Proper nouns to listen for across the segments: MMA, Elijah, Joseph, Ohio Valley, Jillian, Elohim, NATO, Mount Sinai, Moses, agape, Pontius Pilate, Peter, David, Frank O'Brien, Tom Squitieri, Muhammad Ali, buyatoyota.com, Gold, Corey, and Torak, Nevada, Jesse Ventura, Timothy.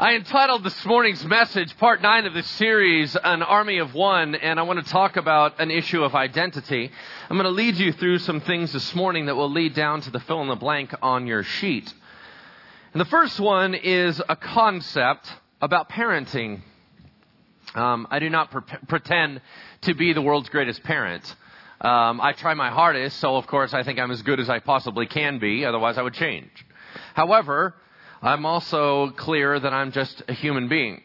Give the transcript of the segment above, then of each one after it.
I entitled this morning's message, Part 9 of this series, An Army of One, and I want to talk about an issue of identity. I'm going to lead you through some things this morning that will lead down to the fill in the blank on your sheet. And the first one is a concept about parenting. I do not pretend to be the world's greatest parent. I try my hardest, so of course I think I'm as good as I possibly can be, otherwise I would change. However, I'm also clear that I'm just a human being.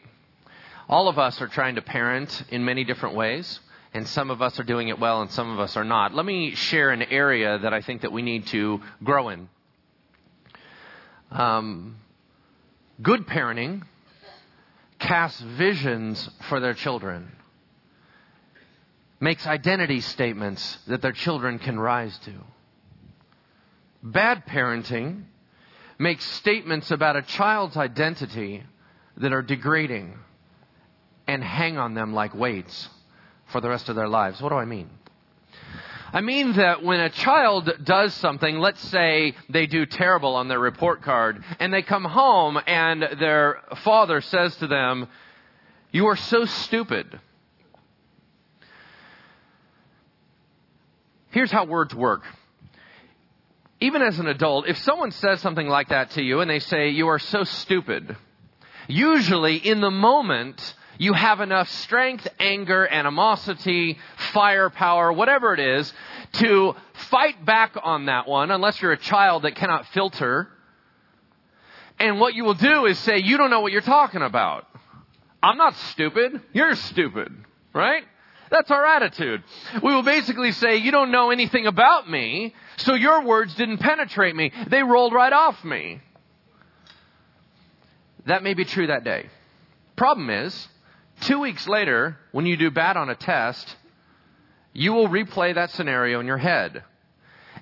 All of us are trying to parent in many different ways, and some of us are doing it well and some of us are not. Let me share an area that I think that we need to grow in. Good parenting casts visions for their children, makes identity statements that their children can rise to. Bad parenting makes statements about a child's identity that are degrading and hang on them like weights for the rest of their lives. What do I mean? I mean that when a child does something, let's say they do terrible on their report card, and they come home and their father says to them, "You are so stupid." Here's how words work. Even as an adult, if someone says something like that to you and they say, "You are so stupid," usually in the moment, you have enough strength, anger, animosity, firepower, whatever it is, to fight back on that one, unless you're a child that cannot filter. And what you will do is say, "You don't know what you're talking about. I'm not stupid. You're stupid," right? That's our attitude. We will basically say, "You don't know anything about me, so your words didn't penetrate me. They rolled right off me." That may be true that day. Problem is, 2 weeks later, when you do bad on a test, you will replay that scenario in your head.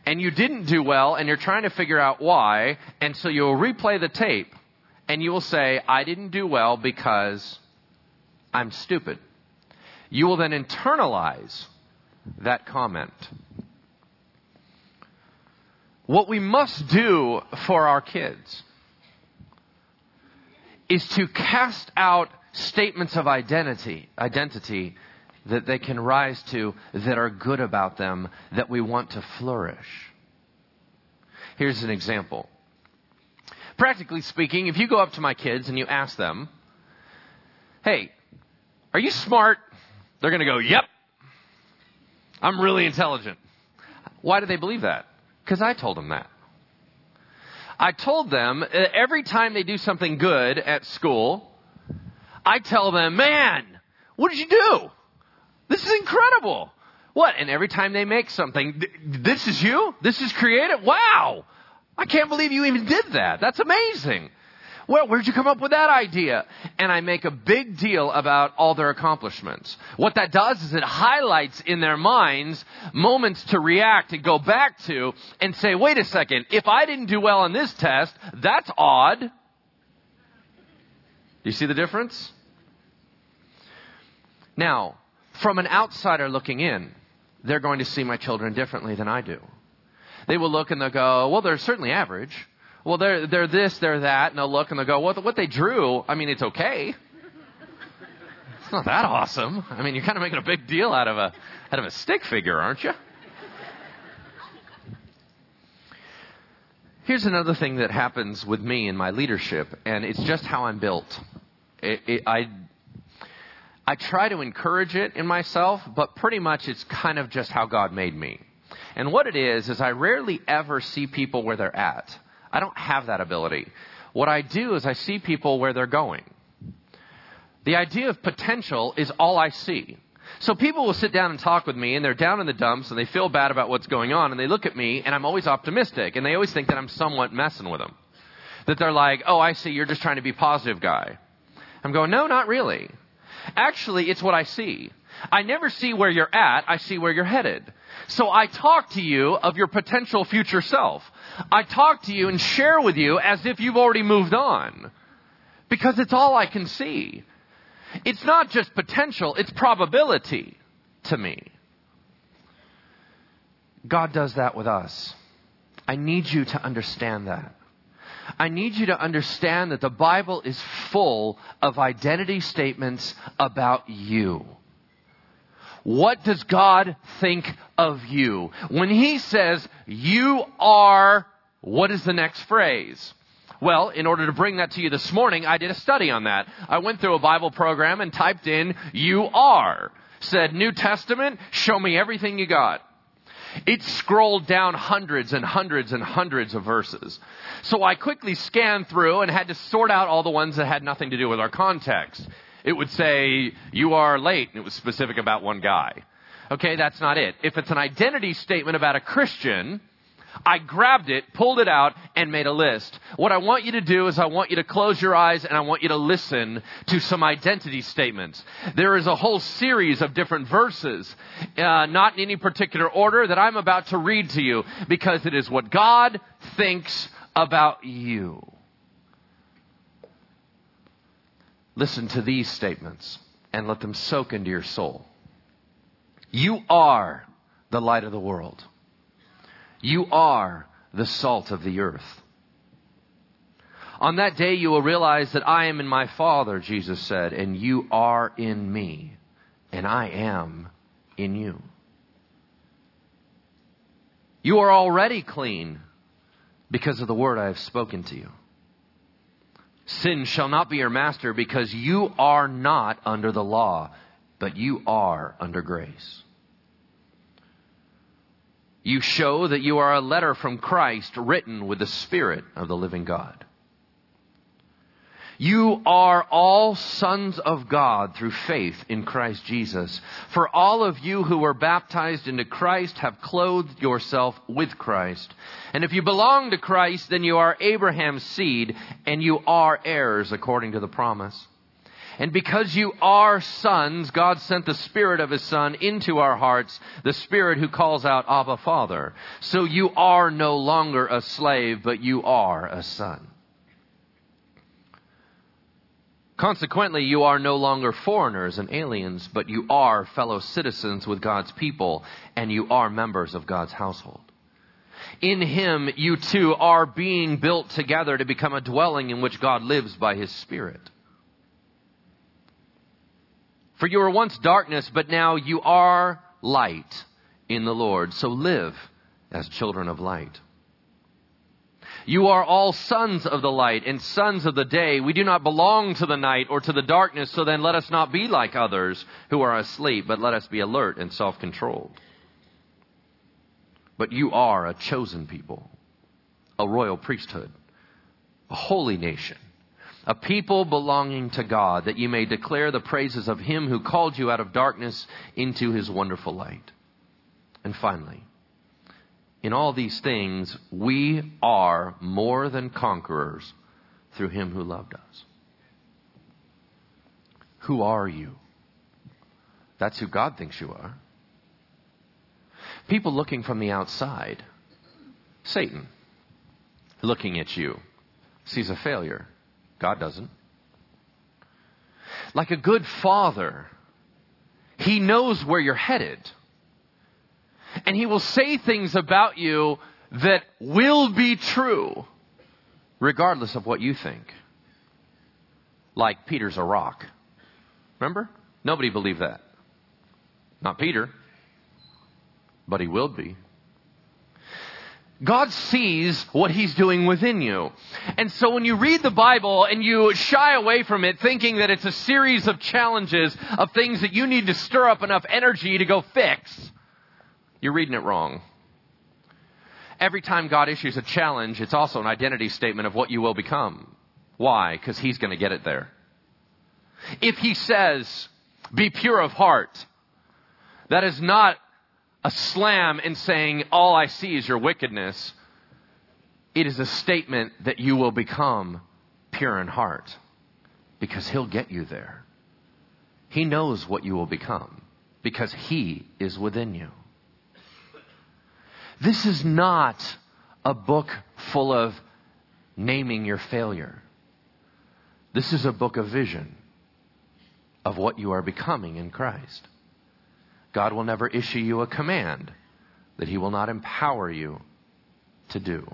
And you didn't do well, and you're trying to figure out why, and so you'll replay the tape, and you will say, "I didn't do well because I'm stupid." You will then internalize that comment. What we must do for our kids is to cast out statements of identity that they can rise to, that are good about them, that we want to flourish. Here's an example. Practically speaking, if you go up to my kids and you ask them, "Hey, are you smart?" They're going to go, "Yep, I'm really intelligent." Why do they believe that? Because I told them that. I told them every time they do something good at school, I tell them, "Man, what did you do? This is incredible." What? And every time they make something, "This is you? This is creative? Wow. I can't believe you even did that. That's amazing. Well, where'd you come up with that idea?" And I make a big deal about all their accomplishments. What that does is it highlights in their minds moments to react and go back to and say, "Wait a second, if I didn't do well on this test, that's odd." You see the difference? Now, from an outsider looking in, they're going to see my children differently than I do. They will look and they'll go, "Well, they're certainly average. Well, they're this, they're that," and they'll look and they'll go, "Well, what they drew, I mean, it's okay. It's not that awesome. I mean, you're kind of making a big deal out of a stick figure, aren't you?" Here's another thing that happens with me in my leadership, and it's just how I'm built. I try to encourage it in myself, but pretty much it's kind of just how God made me. And what it is I rarely ever see people where they're at. I don't have that ability. What I do is I see people where they're going. The idea of potential is all I see. So people will sit down and talk with me, and they're down in the dumps, and they feel bad about what's going on, and they look at me, and I'm always optimistic, and they always think that I'm somewhat messing with them. That they're like, "Oh, I see, you're just trying to be positive guy." I'm going, "No, not really. Actually, it's what I see. I never see where you're at, I see where you're headed. So I talk to you of your potential future self. I talk to you and share with you as if you've already moved on. Because it's all I can see. It's not just potential, it's probability to me." God does that with us. I need you to understand that. I need you to understand that the Bible is full of identity statements about you. What does God think of you? When he says, you are, what is the next phrase? Well, in order to bring that to you this morning, I did a study on that. I went through a Bible program and typed in, you are. Said, New Testament, show me everything you got. It scrolled down hundreds and hundreds and hundreds of verses. So I quickly scanned through and had to sort out all the ones that had nothing to do with our context. It would say, you are late, and it was specific about one guy. Okay, that's not it. If it's an identity statement about a Christian, I grabbed it, pulled it out, and made a list. What I want you to do is I want you to close your eyes and I want you to listen to some identity statements. There is a whole series of different verses, not in any particular order, that I'm about to read to you because it is what God thinks about you. Listen to these statements and let them soak into your soul. You are the light of the world. You are the salt of the earth. On that day you will realize that I am in my Father, Jesus said, and you are in me, and I am in you. You are already clean because of the word I have spoken to you. Sin shall not be your master because you are not under the law, but you are under grace. You show that you are a letter from Christ written with the Spirit of the living God. You are all sons of God through faith in Christ Jesus. For all of you who were baptized into Christ have clothed yourself with Christ. And if you belong to Christ, then you are Abraham's seed and you are heirs according to the promise. And because you are sons, God sent the Spirit of His Son into our hearts, the Spirit who calls out, Abba, Father. So you are no longer a slave, but you are a son. Consequently, you are no longer foreigners and aliens, but you are fellow citizens with God's people, and you are members of God's household. In Him, you too are being built together to become a dwelling in which God lives by His Spirit. For you were once darkness, but now you are light in the Lord. So live as children of light. You are all sons of the light and sons of the day. We do not belong to the night or to the darkness. So then let us not be like others who are asleep, but let us be alert and self-controlled. But you are a chosen people, a royal priesthood, a holy nation. A people belonging to God, that you may declare the praises of Him who called you out of darkness into His wonderful light. And finally, in all these things, we are more than conquerors through Him who loved us. Who are you? That's who God thinks you are. People looking from the outside, Satan, looking at you, sees a failure. God doesn't. Like a good father, He knows where you're headed. And He will say things about you that will be true, regardless of what you think. Like Peter's a rock. Remember? Nobody believed that. Not Peter, but he will be. God sees what He's doing within you. And so when you read the Bible and you shy away from it thinking that it's a series of challenges of things that you need to stir up enough energy to go fix, you're reading it wrong. Every time God issues a challenge, it's also an identity statement of what you will become. Why? Because He's going to get it there. If He says, be pure of heart, that is not a slam and saying, all I see is your wickedness. It is a statement that you will become pure in heart because He'll get you there. He knows what you will become because He is within you. This is not a book full of naming your failure. This is a book of vision of what you are becoming in Christ. God will never issue you a command that He will not empower you to do.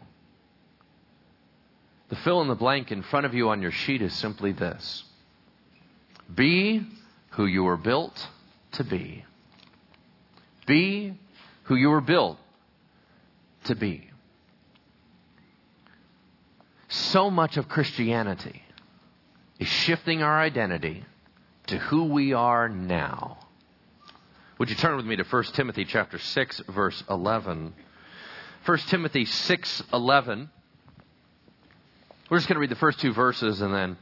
The fill in the blank in front of you on your sheet is simply this. Be who you were built to be. Be who you were built to be. So much of Christianity is shifting our identity to who we are now. Would you turn with me to 1 Timothy chapter 6, verse 11. 1 Timothy 6:11. We're just going to read the first two verses and then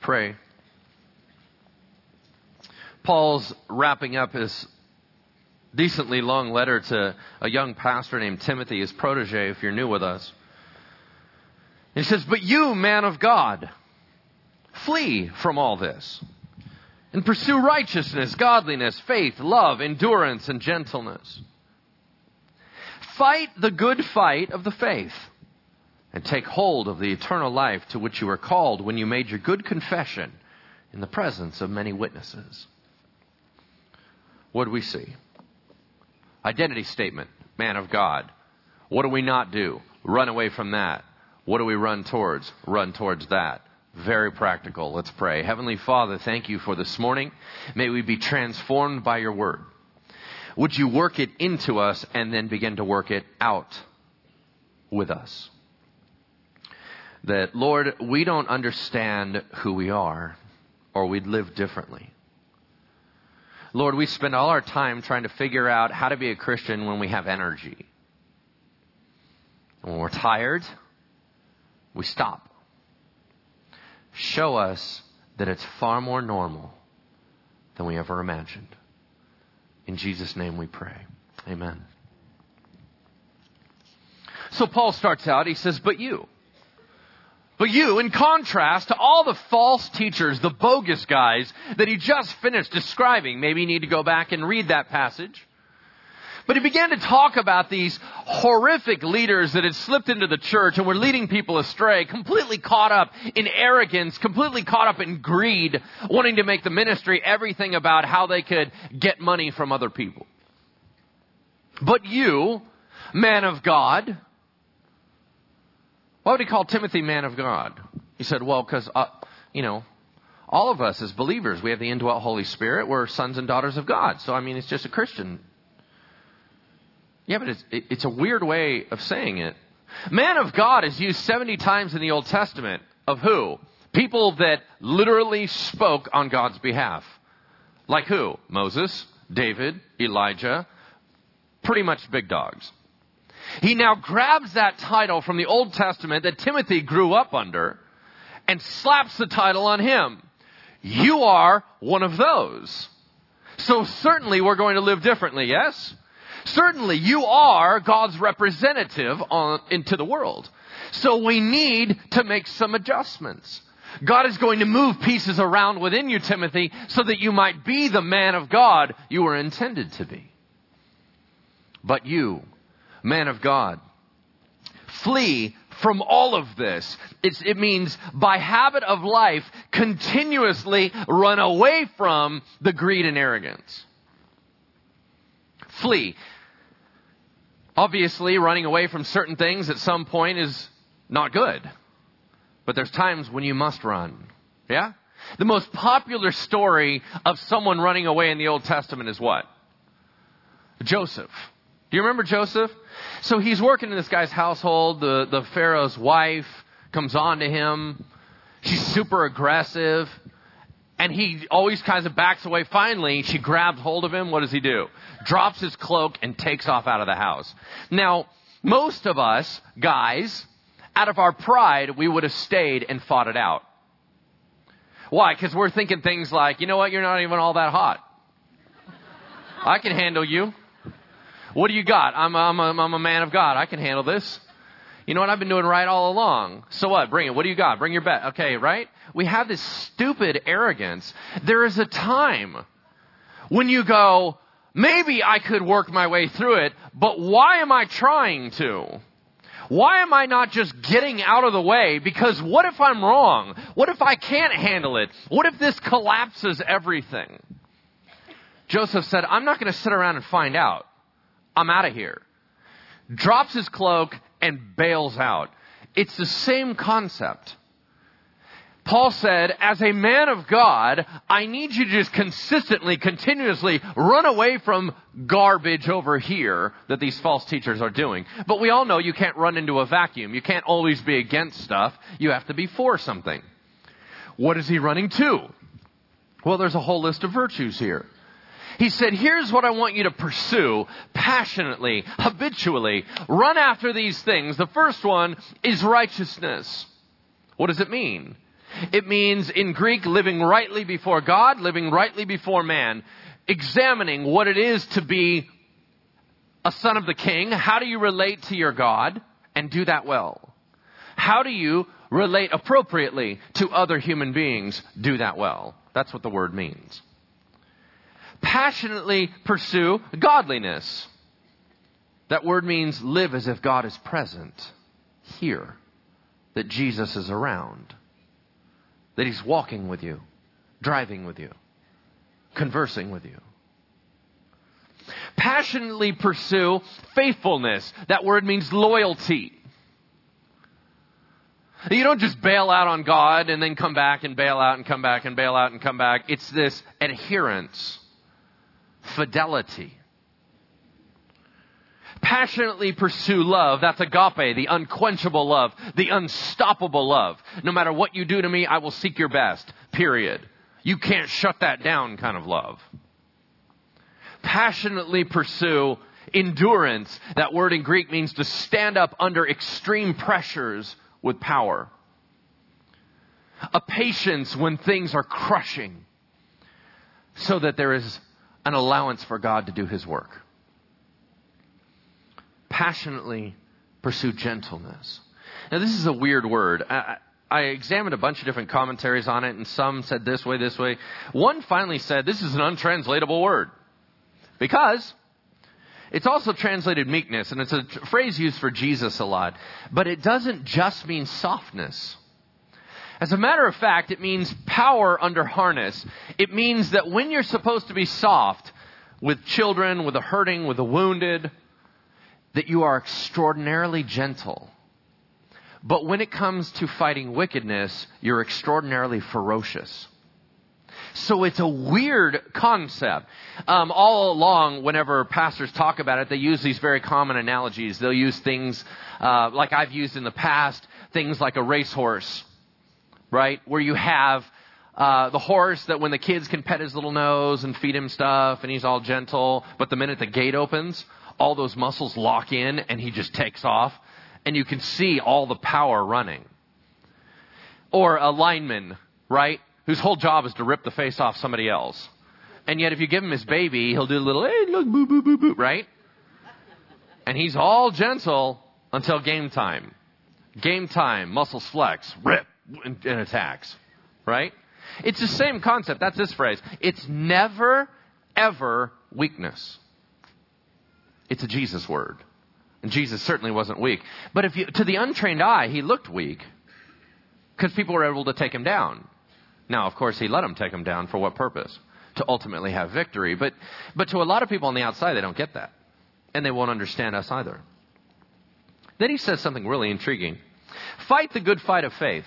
pray. Paul's wrapping up his decently long letter to a young pastor named Timothy, his protege, if you're new with us. He says, "But you, man of God, flee from all this and pursue righteousness, godliness, faith, love, endurance, and gentleness. Fight the good fight of the faith and take hold of the eternal life to which you were called when you made your good confession in the presence of many witnesses." What do we see? Identity statement, man of God. What do we not do? Run away from that. What do we run towards? Run towards that. Very practical. Let's pray. Heavenly Father, thank you for this morning. May we be transformed by your word. Would you work it into us and then begin to work it out with us? That, Lord, we don't understand who we are, or we'd live differently. Lord, we spend all our time trying to figure out how to be a Christian when we have energy. When we're tired, we stop. Show us that it's far more normal than we ever imagined. In Jesus' name we pray. Amen. So Paul starts out, he says, "But you." But you, in contrast to all the false teachers, the bogus guys that he just finished describing. Maybe you need to go back and read that passage. But he began to talk about these horrific leaders that had slipped into the church and were leading people astray, completely caught up in arrogance, completely caught up in greed, wanting to make the ministry everything about how they could get money from other people. But you, man of God. Why would he call Timothy man of God? He said, well, because, all of us as believers, we have the indwelt Holy Spirit. We're sons and daughters of God. So, it's just a Christian. Yeah, but it's a weird way of saying it. Man of God is used 70 times in the Old Testament of who? People that literally spoke on God's behalf. Like who? Moses, David, Elijah, pretty much big dogs. He now grabs that title from the Old Testament that Timothy grew up under and slaps the title on him. You are one of those. So certainly we're going to live differently, yes? Certainly you are God's representative into the world. So we need to make some adjustments. God is going to move pieces around within you, Timothy, so that you might be the man of God you were intended to be. But you, man of God, flee from all of this. It means by habit of life, continuously run away from the greed and arrogance. Flee. Obviously, running away from certain things at some point is not good. But there's times when you must run. Yeah? The most popular story of someone running away in the Old Testament is what? Joseph. Do you remember Joseph? So he's working in this guy's household. The Pharaoh's wife comes on to him. She's super aggressive. And he always kind of backs away. Finally, she grabs hold of him. What does he do? Drops his cloak and takes off out of the house. Now, most of us guys, out of our pride, we would have stayed and fought it out. Why? Because we're thinking things like, you know what? You're not even all that hot. I can handle you. What do you got? I'm a man of God. I can handle this. You know what? I've been doing right all along. So what? Bring it. What do you got? Bring your bet. Okay, right? We have this stupid arrogance. There is a time when you go, maybe I could work my way through it, but why am I trying to? Why am I not just getting out of the way? Because what if I'm wrong? What if I can't handle it? What if this collapses everything? Joseph said, I'm not going to sit around and find out. I'm out of here. Drops his cloak and bails out. It's the same concept. Paul said, as a man of God, I need you to just consistently, continuously run away from garbage over here that these false teachers are doing. But we all know you can't run into a vacuum. You can't always be against stuff. You have to be for something. What is he running to? Well, there's a whole list of virtues here. He said, here's what I want you to pursue passionately, habitually. Run after these things. The first one is righteousness. What does it mean? It means, in Greek, living rightly before God, living rightly before man, examining what it is to be a son of the King. How do you relate to your God? And do that well. How do you relate appropriately to other human beings? Do that well. That's what the word means. Passionately pursue godliness. That word means live as if God is present here, that Jesus is around, that he's walking with you, driving with you, conversing with you. Passionately pursue faithfulness. That word means loyalty. You don't just bail out on God and then come back and bail out and come back and bail out and come back. It's this adherence, fidelity. Passionately pursue love. That's agape, the unquenchable love, the unstoppable love. No matter what you do to me, I will seek your best, period. You can't shut that down kind of love. Passionately pursue endurance. That word in Greek means to stand up under extreme pressures with power. A patience when things are crushing, so that there is an allowance for God to do his work. Passionately pursue gentleness. Now, this is a weird word. I examined a bunch of different commentaries on it, and some said this way, this way. One finally said this is an untranslatable word, because it's also translated meekness, and it's a phrase used for Jesus a lot. But it doesn't just mean softness. As a matter of fact, it means power under harness. It means that when you're supposed to be soft with children, with the hurting, with the wounded, that you are extraordinarily gentle. But when it comes to fighting wickedness, you're extraordinarily ferocious. So it's a weird concept. All along, whenever pastors talk about it, they use these very common analogies. They'll use things like I've used in the past, things like a racehorse, right? Where you have the horse that when the kids can pet his little nose and feed him stuff and he's all gentle. But the minute the gate opens, all those muscles lock in and he just takes off. And you can see all the power running. Or a lineman, right? Whose whole job is to rip the face off somebody else. And yet if you give him his baby, he'll do a little, hey, look, boo, boo, boo, boo, right? And he's all gentle until game time. Game time, muscles flex, rip, and attacks, right? It's the same concept. That's this phrase. It's never, ever weakness. It's a Jesus word. And Jesus certainly wasn't weak. But to the untrained eye, he looked weak because people were able to take him down. Now, of course, he let them take him down for what purpose? To ultimately have victory. But to a lot of people on the outside, they don't get that. And they won't understand us either. Then he says something really intriguing. Fight the good fight of faith.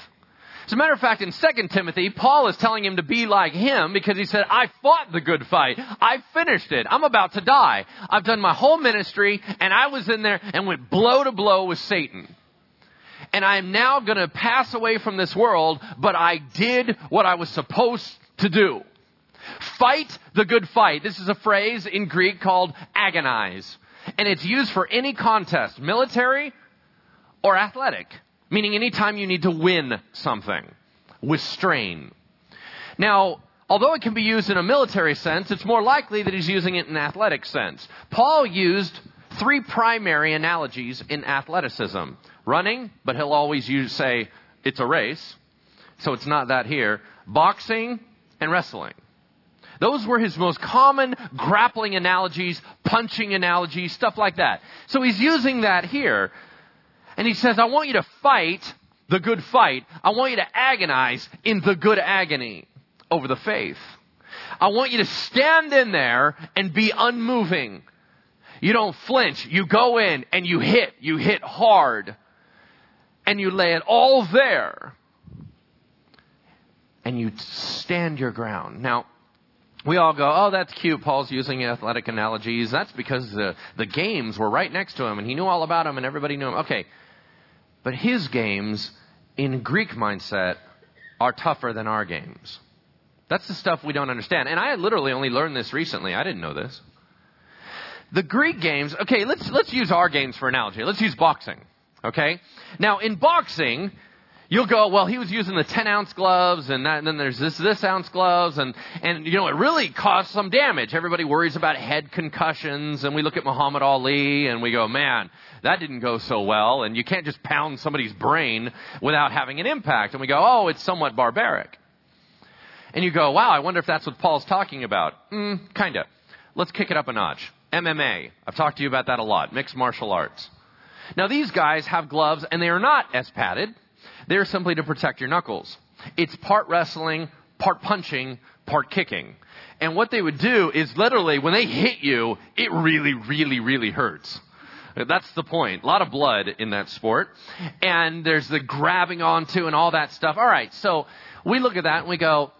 As a matter of fact, in 2 Timothy, Paul is telling him to be like him because he said, I fought the good fight. I finished it. I'm about to die. I've done my whole ministry, and I was in there and went blow to blow with Satan. And I am now going to pass away from this world, but I did what I was supposed to do. Fight the good fight. This is a phrase in Greek called agonize. And it's used for any contest, military or athletic, meaning anytime you need to win something with strain. Now, although it can be used in a military sense, it's more likely that he's using it in an athletic sense. Paul used three primary analogies in athleticism. Running, but he'll always say it's a race, so it's not that here. Boxing and wrestling. Those were his most common grappling analogies, punching analogies, stuff like that. So he's using that here. And he says, I want you to fight the good fight. I want you to agonize in the good agony over the faith. I want you to stand in there and be unmoving. You don't flinch. You go in and you hit. You hit hard. and you lay it all there and you stand your ground. Now, we all go, oh, that's cute. Paul's using athletic analogies. That's because the games were right next to him and he knew all about them and everybody knew him. Okay. But his games in Greek mindset are tougher than our games. That's the stuff we don't understand. And I literally only learned this recently. I didn't know this. The Greek games, okay, let's use our games for analogy. Let's use boxing. Okay. Now in boxing, you'll go, well, he was using the 10-ounce gloves, and then there's this-ounce gloves, and you know, it really caused some damage. Everybody worries about head concussions, and we look at Muhammad Ali, and we go, man, that didn't go so well, and you can't just pound somebody's brain without having an impact. And we go, oh, it's somewhat barbaric. And you go, wow, I wonder if that's what Paul's talking about. Kinda. Let's kick it up a notch. MMA. I've talked to you about that a lot. Mixed martial arts. Now, these guys have gloves, and they are not as padded. They're simply to protect your knuckles. It's part wrestling, part punching, part kicking. And what they would do is literally, when they hit you, it really, really, really hurts. That's the point. A lot of blood in that sport. And there's the grabbing onto and all that stuff. All right, so we look at that and we go,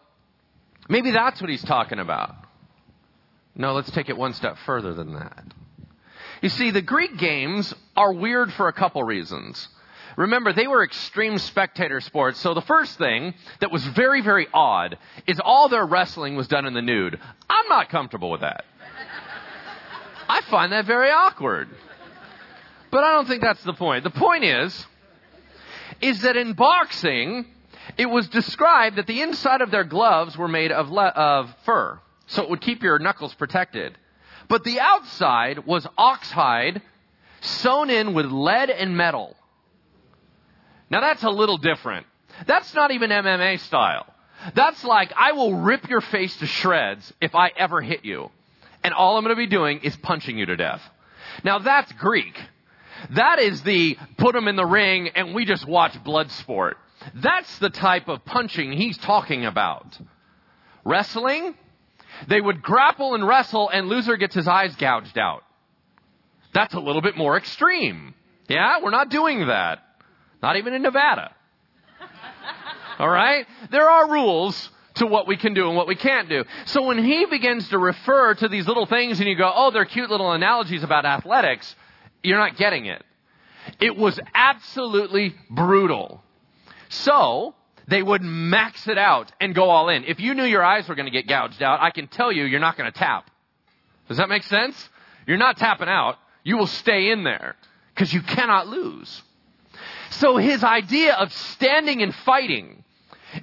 maybe that's what he's talking about. No, let's take it one step further than that. You see, the Greek games are weird for a couple reasons. Remember, they were extreme spectator sports. So the first thing that was very, very odd is all their wrestling was done in the nude. I'm not comfortable with that. I find that very awkward. But I don't think that's the point. The point is that in boxing, it was described that the inside of their gloves were made of fur. So it would keep your knuckles protected. But the outside was ox hide sewn in with lead and metal. Now that's a little different. That's not even MMA style. That's like, I will rip your face to shreds if I ever hit you. And all I'm going to be doing is punching you to death. Now that's Greek. That is the put them in the ring and we just watch blood sport. That's the type of punching he's talking about. Wrestling? They would grapple and wrestle and loser gets his eyes gouged out. That's a little bit more extreme. Yeah, we're not doing that. Not even in Nevada. All right? There are rules to what we can do and what we can't do. So when he begins to refer to these little things and you go, oh, they're cute little analogies about athletics, you're not getting it. It was absolutely brutal. So they would max it out and go all in. If you knew your eyes were going to get gouged out, I can tell you, you're not going to tap. Does that make sense? You're not tapping out. You will stay in there because you cannot lose. So his idea of standing and fighting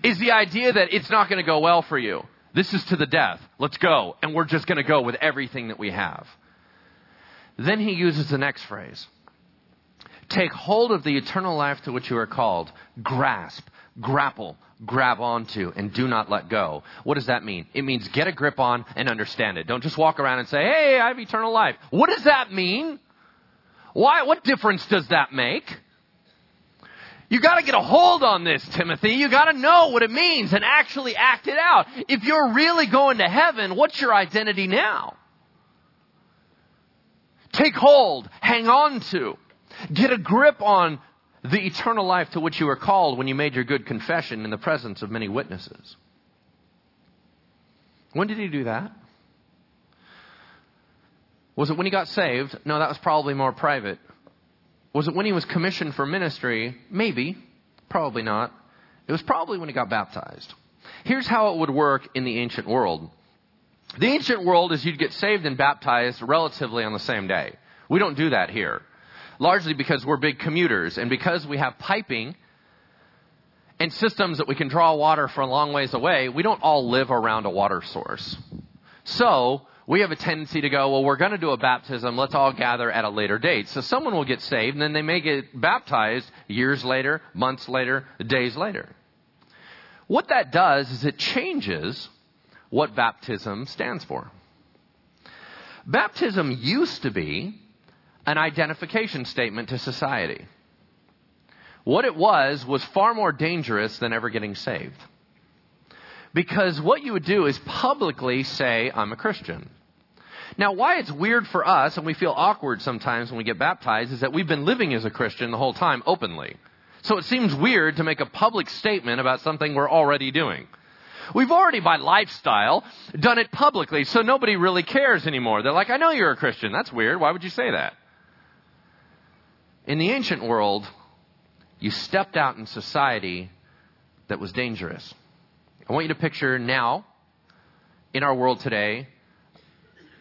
is the idea that it's not going to go well for you. This is to the death. Let's go. And we're just going to go with everything that we have. Then he uses the next phrase. Take hold of the eternal life to which you are called. Grasp, grapple, grab onto, and do not let go. What does that mean? It means get a grip on and understand it. Don't just walk around and say, hey, I have eternal life. What does that mean? Why? What difference does that make? You got to get a hold on this, Timothy. You got to know what it means and actually act it out. If you're really going to heaven, what's your identity now? Take hold, hang on to, get a grip on the eternal life to which you were called when you made your good confession in the presence of many witnesses. When did he do that? Was it when he got saved? No, that was probably more private. Was it when he was commissioned for ministry? Maybe. Probably not. It was probably when he got baptized. Here's how it would work in the ancient world. The ancient world is you'd get saved and baptized relatively on the same day. We don't do that here. Largely because we're big commuters and because we have piping and systems that we can draw water from a long ways away, we don't all live around a water source. So we have a tendency to go, well, we're going to do a baptism. Let's all gather at a later date. So someone will get saved and then they may get baptized years later, months later, days later. What that does is it changes what baptism stands for. Baptism used to be an identification statement to society. What it was far more dangerous than ever getting saved. Because what you would do is publicly say, I'm a Christian. Now, why it's weird for us, and we feel awkward sometimes when we get baptized, is that we've been living as a Christian the whole time openly. So it seems weird to make a public statement about something we're already doing. We've already, by lifestyle, done it publicly, so nobody really cares anymore. They're like, I know you're a Christian. That's weird. Why would you say that? In the ancient world, you stepped out in society that was dangerous. I want you to picture now, in our world today,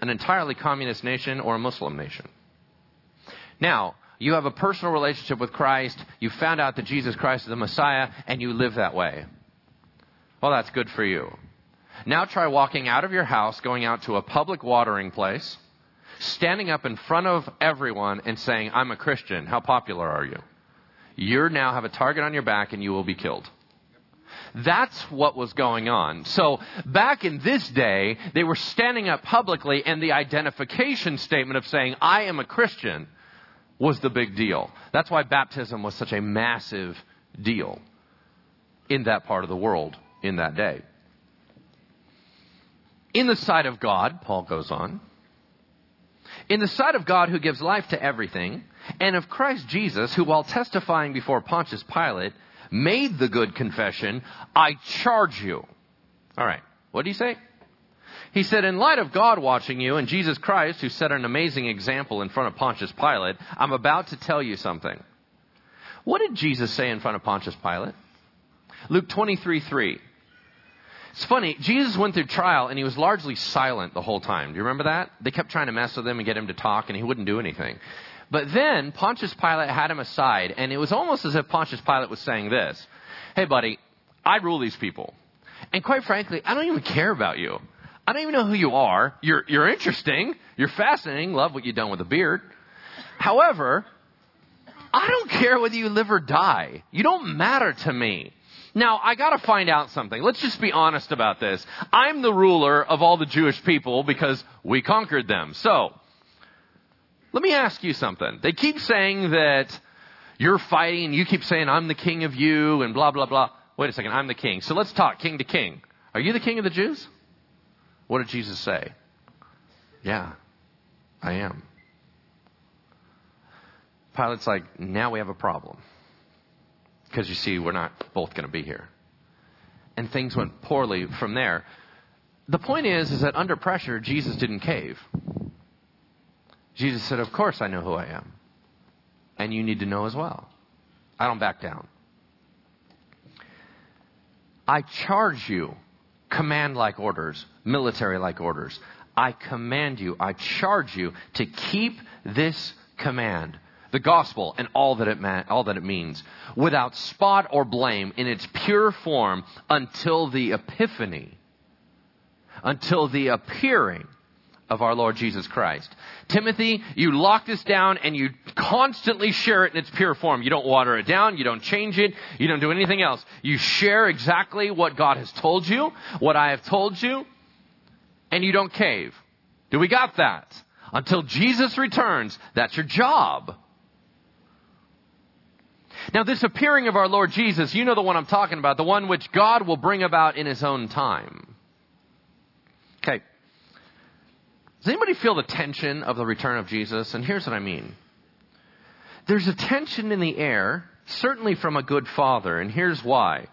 an entirely communist nation or a Muslim nation. Now, you have a personal relationship with Christ. You found out that Jesus Christ is the Messiah, and you live that way. Well, that's good for you. Now try walking out of your house, going out to a public watering place, standing up in front of everyone and saying, I'm a Christian. How popular are you? You now have a target on your back and you will be killed. That's what was going on. So back in this day, they were standing up publicly and the identification statement of saying, I am a Christian was the big deal. That's why baptism was such a massive deal in that part of the world. In that day. In the sight of God, Paul goes on, in the sight of God who gives life to everything, and of Christ Jesus, who while testifying before Pontius Pilate, made the good confession, I charge you. All right, what did he say? He said, in light of God watching you and Jesus Christ, who set an amazing example in front of Pontius Pilate, I'm about to tell you something. What did Jesus say in front of Pontius Pilate? Luke 23:3. It's funny, Jesus went through trial and he was largely silent the whole time. Do you remember that? They kept trying to mess with him and get him to talk and he wouldn't do anything. But then Pontius Pilate had him aside and it was almost as if Pontius Pilate was saying this. Hey buddy, I rule these people. And quite frankly, I don't even care about you. I don't even know who you are. You're interesting. You're fascinating. Love what you've done with the beard. However, I don't care whether you live or die. You don't matter to me. Now, I got to find out something. Let's just be honest about this. I'm the ruler of all the Jewish people because we conquered them. So, let me ask you something. They keep saying that you're fighting and you keep saying I'm the king of you and blah, blah, blah. Wait a second, I'm the king. So let's talk king to king. Are you the king of the Jews? What did Jesus say? Yeah, I am. Pilate's like, now we have a problem. Because you see, we're not both going to be here. And things went poorly from there. The point is that under pressure, Jesus didn't cave. Jesus said, of course I know who I am. And you need to know as well. I don't back down. I charge you, command-like orders, military-like orders. I command you, I charge you to keep this command. The gospel and all that it means, without spot or blame, in its pure form, until the epiphany, until the appearing of our Lord Jesus Christ. Timothy, you lock this down and you constantly share it in its pure form. You don't water it down. You don't change it. You don't do anything else. You share exactly what God has told you, what I have told you, and you don't cave. Do we got that? Until Jesus returns, that's your job. Now, this appearing of our Lord Jesus, you know the one I'm talking about, the one which God will bring about in his own time. Okay. Does anybody feel the tension of the return of Jesus? And here's what I mean. There's a tension in the air, certainly from a good father. And here's why.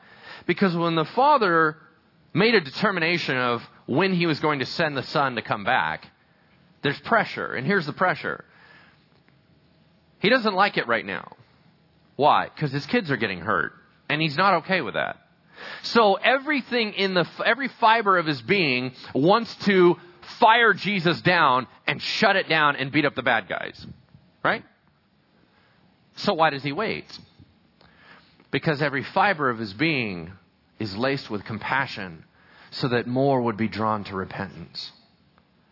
Because when the father made a determination of when he was going to send the son to come back, there's pressure. And here's the pressure. He doesn't like it right now. Why? Because his kids are getting hurt, and he's not okay with that. So everything in every fiber of his being wants to fire Jesus down and shut it down and beat up the bad guys, right? So why does he wait? Because every fiber of his being is laced with compassion so that more would be drawn to repentance.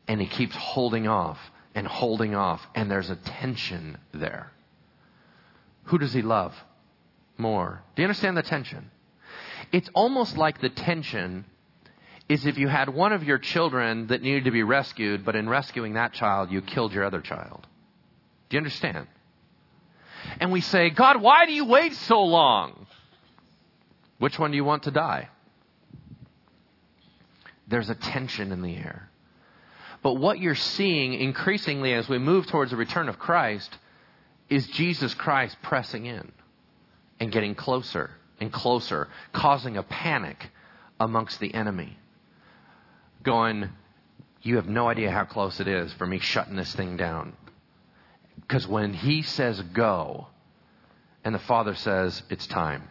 And he keeps holding off, and there's a tension there. Who does he love more? Do you understand the tension? It's almost like the tension is if you had one of your children that needed to be rescued, but in rescuing that child, you killed your other child. Do you understand? And we say, God, why do you wait so long? Which one do you want to die? There's a tension in the air. But what you're seeing increasingly as we move towards the return of Christ is Jesus Christ pressing in, and getting closer and closer, causing a panic amongst the enemy, going, you have no idea how close it is for me shutting this thing down. Because when he says go, and the Father says it's time,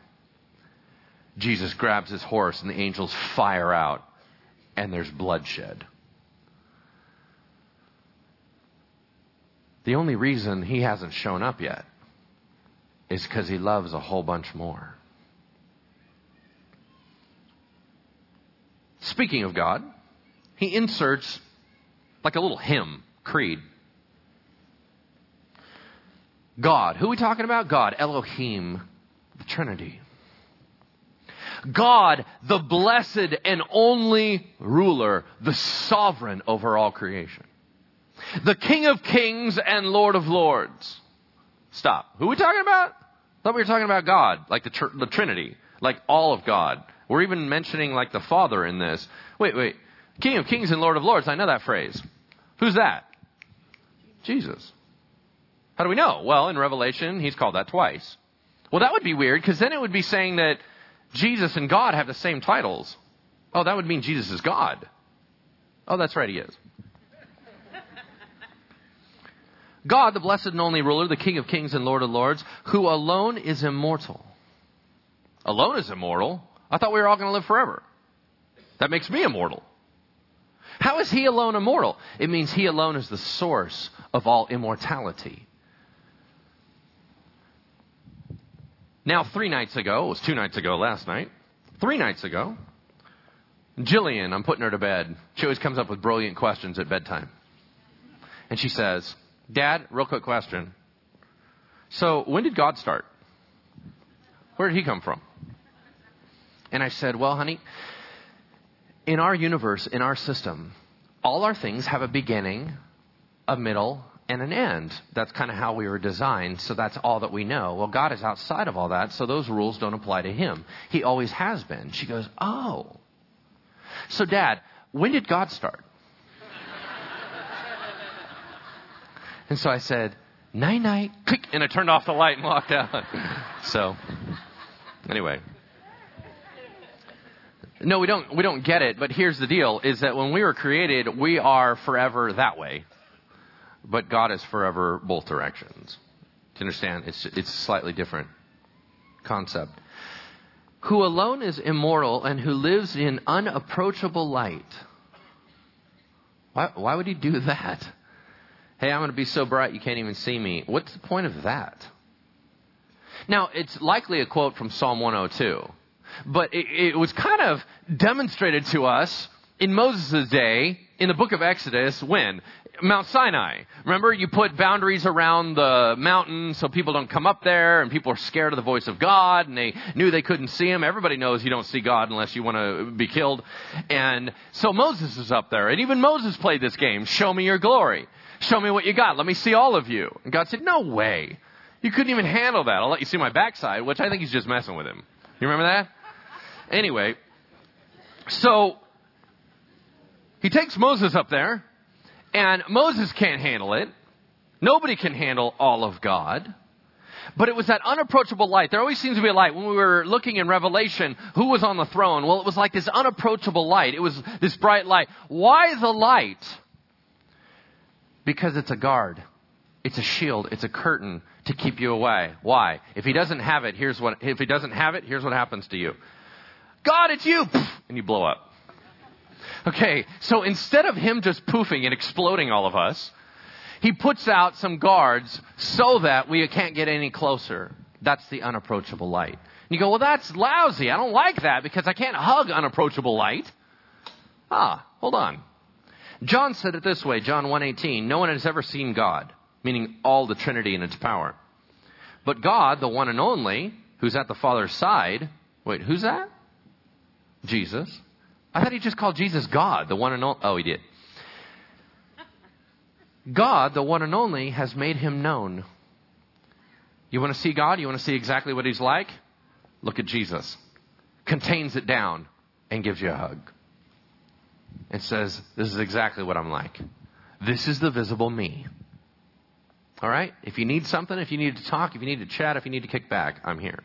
Jesus grabs his horse and the angels fire out and there's bloodshed. The only reason he hasn't shown up yet is because he loves a whole bunch more. Speaking of God, he inserts like a little hymn, creed. God. Who are we talking about? God. Elohim. The Trinity. God, the blessed and only ruler, the sovereign over all creation. The King of Kings and Lord of Lords. Stop. Who are we talking about? I thought we were talking about God, like the Trinity, like all of God. We're even mentioning like the Father in this. Wait. King of Kings and Lord of Lords. I know that phrase. Who's that? Jesus. How do we know? Well, in Revelation, he's called that twice. Well, that would be weird because then it would be saying that Jesus and God have the same titles. Oh, that would mean Jesus is God. Oh, that's right, he is. God, the blessed and only ruler, the King of Kings and Lord of Lords, who alone is immortal. Alone is immortal? I thought we were all going to live forever. That makes me immortal. How is he alone immortal? It means he alone is the source of all immortality. Now, 3 nights ago, Jillian, I'm putting her to bed. She always comes up with brilliant questions at bedtime. And she says, Dad, real quick question. So when did God start? Where did he come from? And I said, well, honey, in our universe, in our system, all our things have a beginning, a middle, and an end. That's kind of how we were designed, so that's all that we know. Well, God is outside of all that, so those rules don't apply to him. He always has been. She goes, oh. So, Dad, when did God start? And so I said, night-night, click, and I turned off the light and walked out. So, anyway. No, we don't get it, but here's the deal, is that when we were created, we are forever that way. But God is forever both directions. Do you understand? It's a slightly different concept. Who alone is immortal and who lives in unapproachable light. Why would he do that? Hey, I'm going to be so bright you can't even see me. What's the point of that? Now, it's likely a quote from Psalm 102. But it was kind of demonstrated to us in Moses' day, in the book of Exodus, when? Mount Sinai. Remember, you put boundaries around the mountain so people don't come up there, and people are scared of the voice of God, and they knew they couldn't see him. Everybody knows you don't see God unless you want to be killed. And so Moses is up there, and even Moses played this game. Show me your glory. Show me what you got. Let me see all of you. And God said, no way. You couldn't even handle that. I'll let you see my backside, which I think he's just messing with him. You remember that? Anyway, so he takes Moses up there, and Moses can't handle it. Nobody can handle all of God. But it was that unapproachable light. There always seems to be a light. When we were looking in Revelation, who was on the throne? Well, it was like this unapproachable light. It was this bright light. Why the light? Because it's a guard. It's a shield. It's a curtain to keep you away. Why? If he doesn't have it, here's what happens to you. God, it's you! And you blow up. Okay, so instead of him just poofing and exploding all of us, he puts out some guards so that we can't get any closer. That's the unapproachable light. And you go, well, that's lousy. I don't like that because I can't hug unapproachable light. Hold on. John said it this way, John 1:18, no one has ever seen God, meaning all the Trinity and its power. But God, the one and only, who's at the Father's side, wait, who's that? Jesus. I thought he just called Jesus God, the one and only. Oh, he did. God, the one and only, has made him known. You want to see God? You want to see exactly what he's like? Look at Jesus. Contains it down and gives you a hug. And says, this is exactly what I'm like. This is the visible me. All right? If you need something, if you need to talk, if you need to chat, if you need to kick back, I'm here.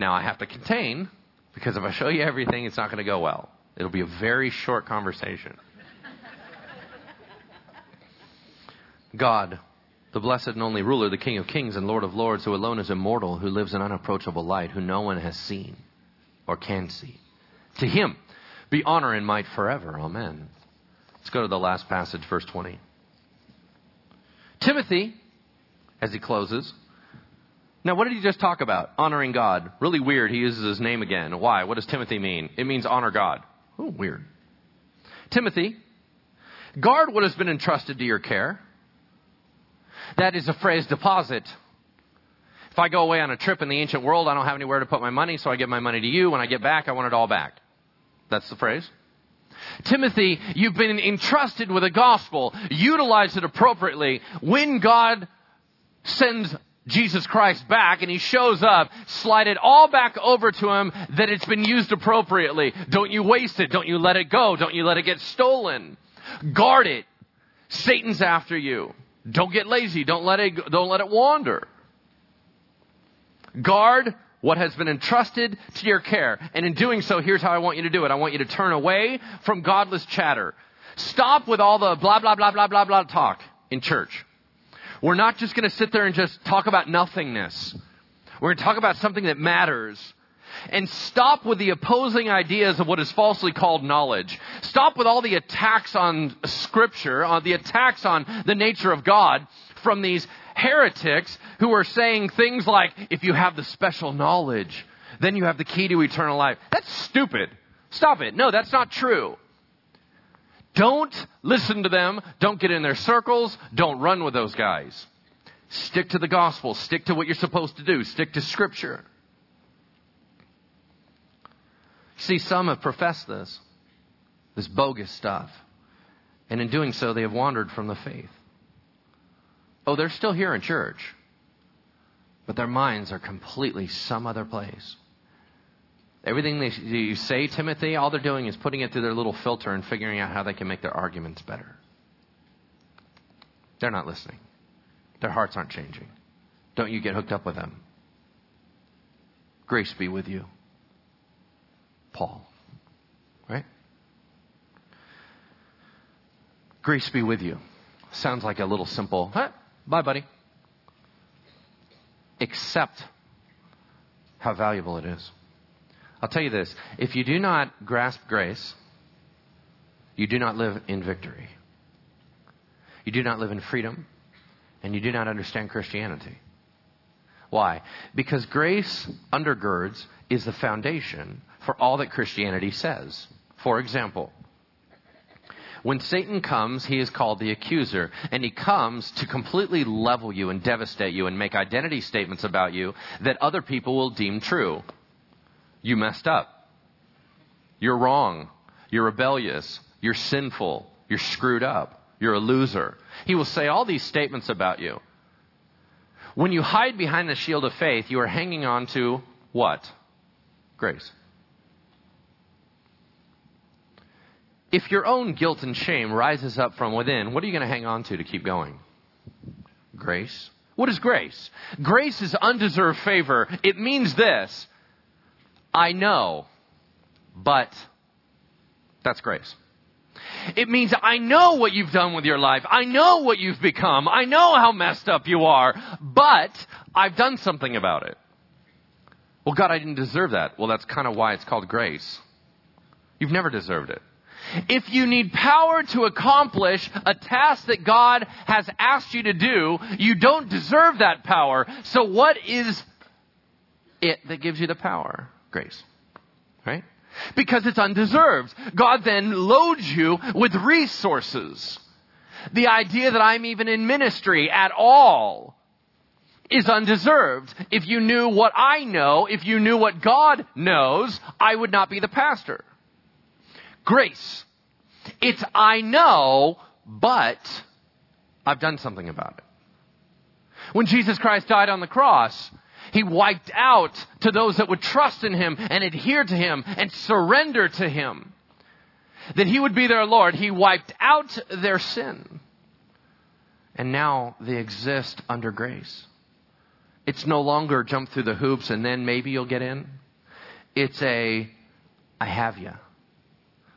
Now I have to contain, because if I show you everything, it's not going to go well. It'll be a very short conversation. God, the blessed and only ruler, the King of kings and Lord of lords, who alone is immortal, who lives in unapproachable light, who no one has seen or can see. To him be honor and might forever. Amen. Let's go to the last passage, verse 20. Timothy, as he closes. Now, what did he just talk about? Honoring God. Really weird. He uses his name again. Why? What does Timothy mean? It means honor God. Oh, weird. Timothy, guard what has been entrusted to your care. That is the phrase deposit. If I go away on a trip in the ancient world, I don't have anywhere to put my money, so I give my money to you. When I get back, I want it all back. That's the phrase. Timothy, you've been entrusted with a gospel. Utilize it appropriately. When God sends Jesus Christ back and he shows up, slide it all back over to him that it's been used appropriately. Don't you waste it. Don't you let it go. Don't you let it get stolen. Guard it. Satan's after you. Don't get lazy. Don't let it wander. Guard what has been entrusted to your care. And in doing so, here's how I want you to do it. I want you to turn away from godless chatter. Stop with all the blah, blah, blah, blah, blah, blah talk in church. We're not just going to sit there and just talk about nothingness. We're going to talk about something that matters. And stop with the opposing ideas of what is falsely called knowledge. Stop with all the attacks on Scripture, on the attacks on the nature of God from these heretics who are saying things like, if you have the special knowledge, then you have the key to eternal life. That's stupid. Stop it. No, that's not true. Don't listen to them. Don't get in their circles. Don't run with those guys. Stick to the gospel. Stick to what you're supposed to do. Stick to Scripture. See, some have professed this bogus stuff. And in doing so, they have wandered from the faith. Oh, they're still here in church, but their minds are completely some other place. Everything you say, Timothy, all they're doing is putting it through their little filter and figuring out how they can make their arguments better. They're not listening. Their hearts aren't changing. Don't you get hooked up with them. Grace be with you. Paul, right? Grace be with you. Sounds like a little simple, bye, buddy. Except how valuable it is. I'll tell you this. If you do not grasp grace, you do not live in victory. You do not live in freedom, and you do not understand Christianity. Why? Because grace undergirds is the foundation for all that Christianity says. For example, when Satan comes, he is called the accuser, and he comes to completely level you and devastate you and make identity statements about you that other people will deem true. You messed up. You're wrong. You're rebellious. You're sinful. You're screwed up. You're a loser. He will say all these statements about you. When you hide behind the shield of faith, you are hanging on to what? Grace. If your own guilt and shame rises up from within, what are you going to hang on to keep going? Grace. What is grace? Grace is undeserved favor. It means this. I know, but that's grace. It means I know what you've done with your life. I know what you've become. I know how messed up you are, but I've done something about it. Well, God, I didn't deserve that. Well, that's kind of why it's called grace. You've never deserved it. If you need power to accomplish a task that God has asked you to do, you don't deserve that power. So what is it that gives you the power? Grace, right? Because it's undeserved. God then loads you with resources. The idea that I'm even in ministry at all is undeserved. If you knew what I know, if you knew what God knows, I would not be the pastor. Grace. It's I know, but I've done something about it. When Jesus Christ died on the cross, he wiped out to those that would trust in him and adhere to him and surrender to him, that he would be their Lord. He wiped out their sin. And now they exist under grace. It's no longer jump through the hoops and then maybe you'll get in. It's a, I have you.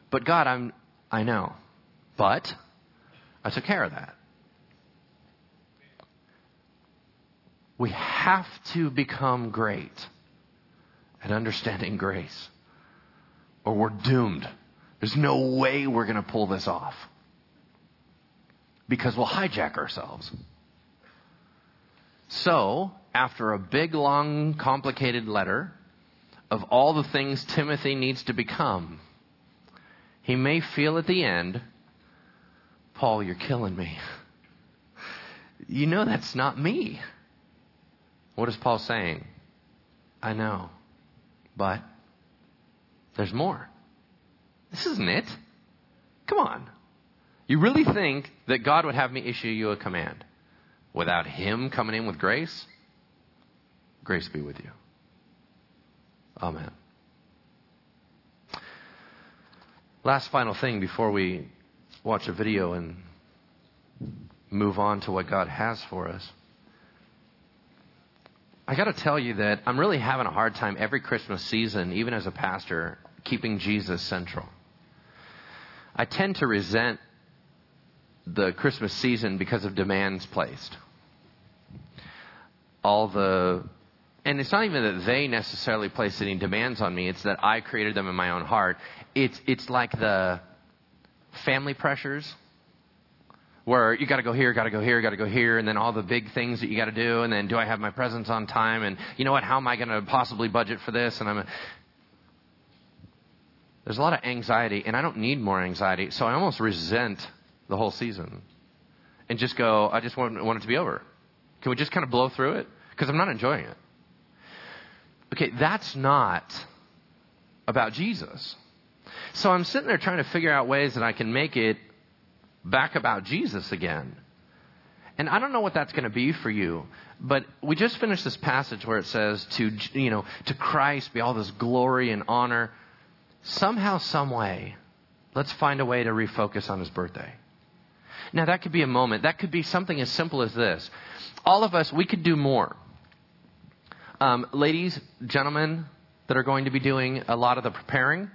But God, I know. But I took care of that. We have to become great at understanding grace, or we're doomed. There's no way we're going to pull this off, because we'll hijack ourselves. So, after a big, long, complicated letter of all the things Timothy needs to become, he may feel at the end, Paul, you're killing me. You know that's not me. What is Paul saying? I know, but there's more. This isn't it. Come on. You really think that God would have me issue you a command without him coming in with grace? Grace be with you. Amen. Last final thing before we watch a video and move on to what God has for us. I got to tell you that I'm really having a hard time every Christmas season, even as a pastor, keeping Jesus central. I tend to resent the Christmas season because of demands placed. And it's not even that they necessarily place any demands on me. It's that I created them in my own heart. It's like the family pressures, where you got to go here, got to go here, got to go here, and then all the big things that you got to do, and then do I have my presents on time, and you know what, how am I going to possibly budget for this? And there's a lot of anxiety, and I don't need more anxiety, so I almost resent the whole season and just go, I just want it to be over. Can we just kind of blow through it? Because I'm not enjoying it. Okay, that's not about Jesus. So I'm sitting there trying to figure out ways that I can make it back about Jesus again. And I don't know what that's going to be for you, but we just finished this passage where it says to Christ be all this glory and honor. Somehow, some way, let's find a way to refocus on his birthday. Now that could be a moment. That could be something as simple as this. All of us, we could do more. Ladies, gentlemen that are going to be doing a lot of the preparing.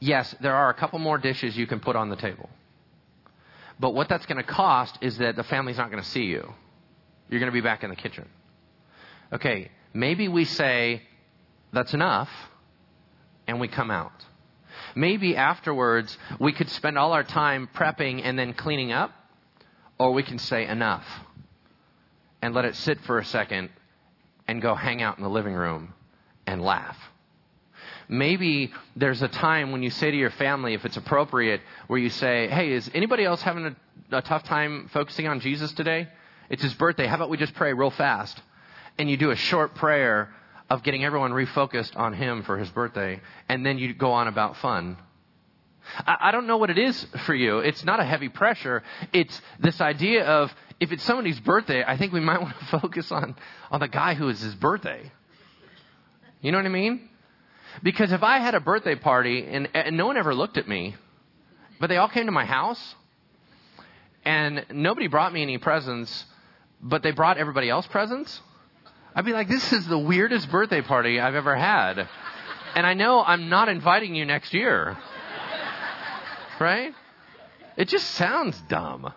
Yes, there are a couple more dishes you can put on the table. But what that's going to cost is that the family's not going to see you. You're going to be back in the kitchen. Okay, maybe we say, that's enough, and we come out. Maybe afterwards, we could spend all our time prepping and then cleaning up, or we can say enough and let it sit for a second and go hang out in the living room and laugh. Maybe there's a time when you say to your family, if it's appropriate, where you say, hey, is anybody else having a tough time focusing on Jesus today? It's his birthday. How about we just pray real fast? And you do a short prayer of getting everyone refocused on him for his birthday. And then you go on about fun. I don't know what it is for you. It's not a heavy pressure. It's this idea of, if it's somebody's birthday, I think we might want to focus on the guy who is his birthday. You know what I mean? Because if I had a birthday party and no one ever looked at me, but they all came to my house and nobody brought me any presents, but they brought everybody else presents, I'd be like, this is the weirdest birthday party I've ever had. And I know I'm not inviting you next year. Right? It just sounds dumb.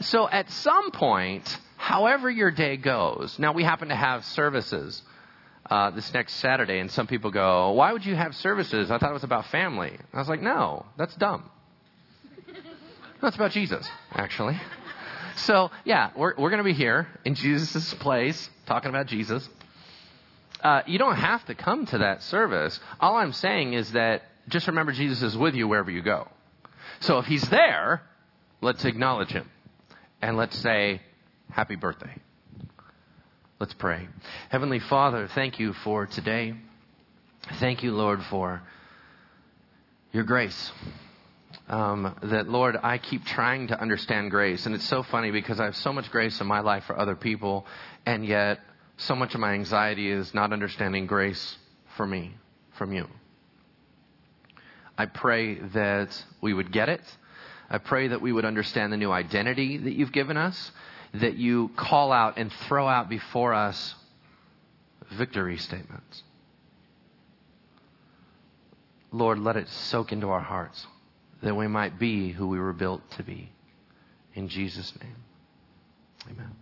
So at some point, however your day goes, now we happen to have services this next Saturday, and some people go, why would you have services? I thought it was about family. And I was like, no, that's dumb. That's about Jesus, actually. So, yeah, we're going to be here in Jesus' place talking about Jesus. You don't have to come to that service. All I'm saying is that just remember Jesus is with you wherever you go. So if he's there, let's acknowledge him and let's say happy birthday. Let's pray. Heavenly Father, thank you for today. Thank you, Lord, for your grace. That, Lord, I keep trying to understand grace. And it's so funny because I have so much grace in my life for other people. And yet so much of my anxiety is not understanding grace for me, from you. I pray that we would get it. I pray that we would understand the new identity that you've given us. that you call out and throw out before us victory statements. Lord, let it soak into our hearts that we might be who we were built to be. In Jesus' name, amen.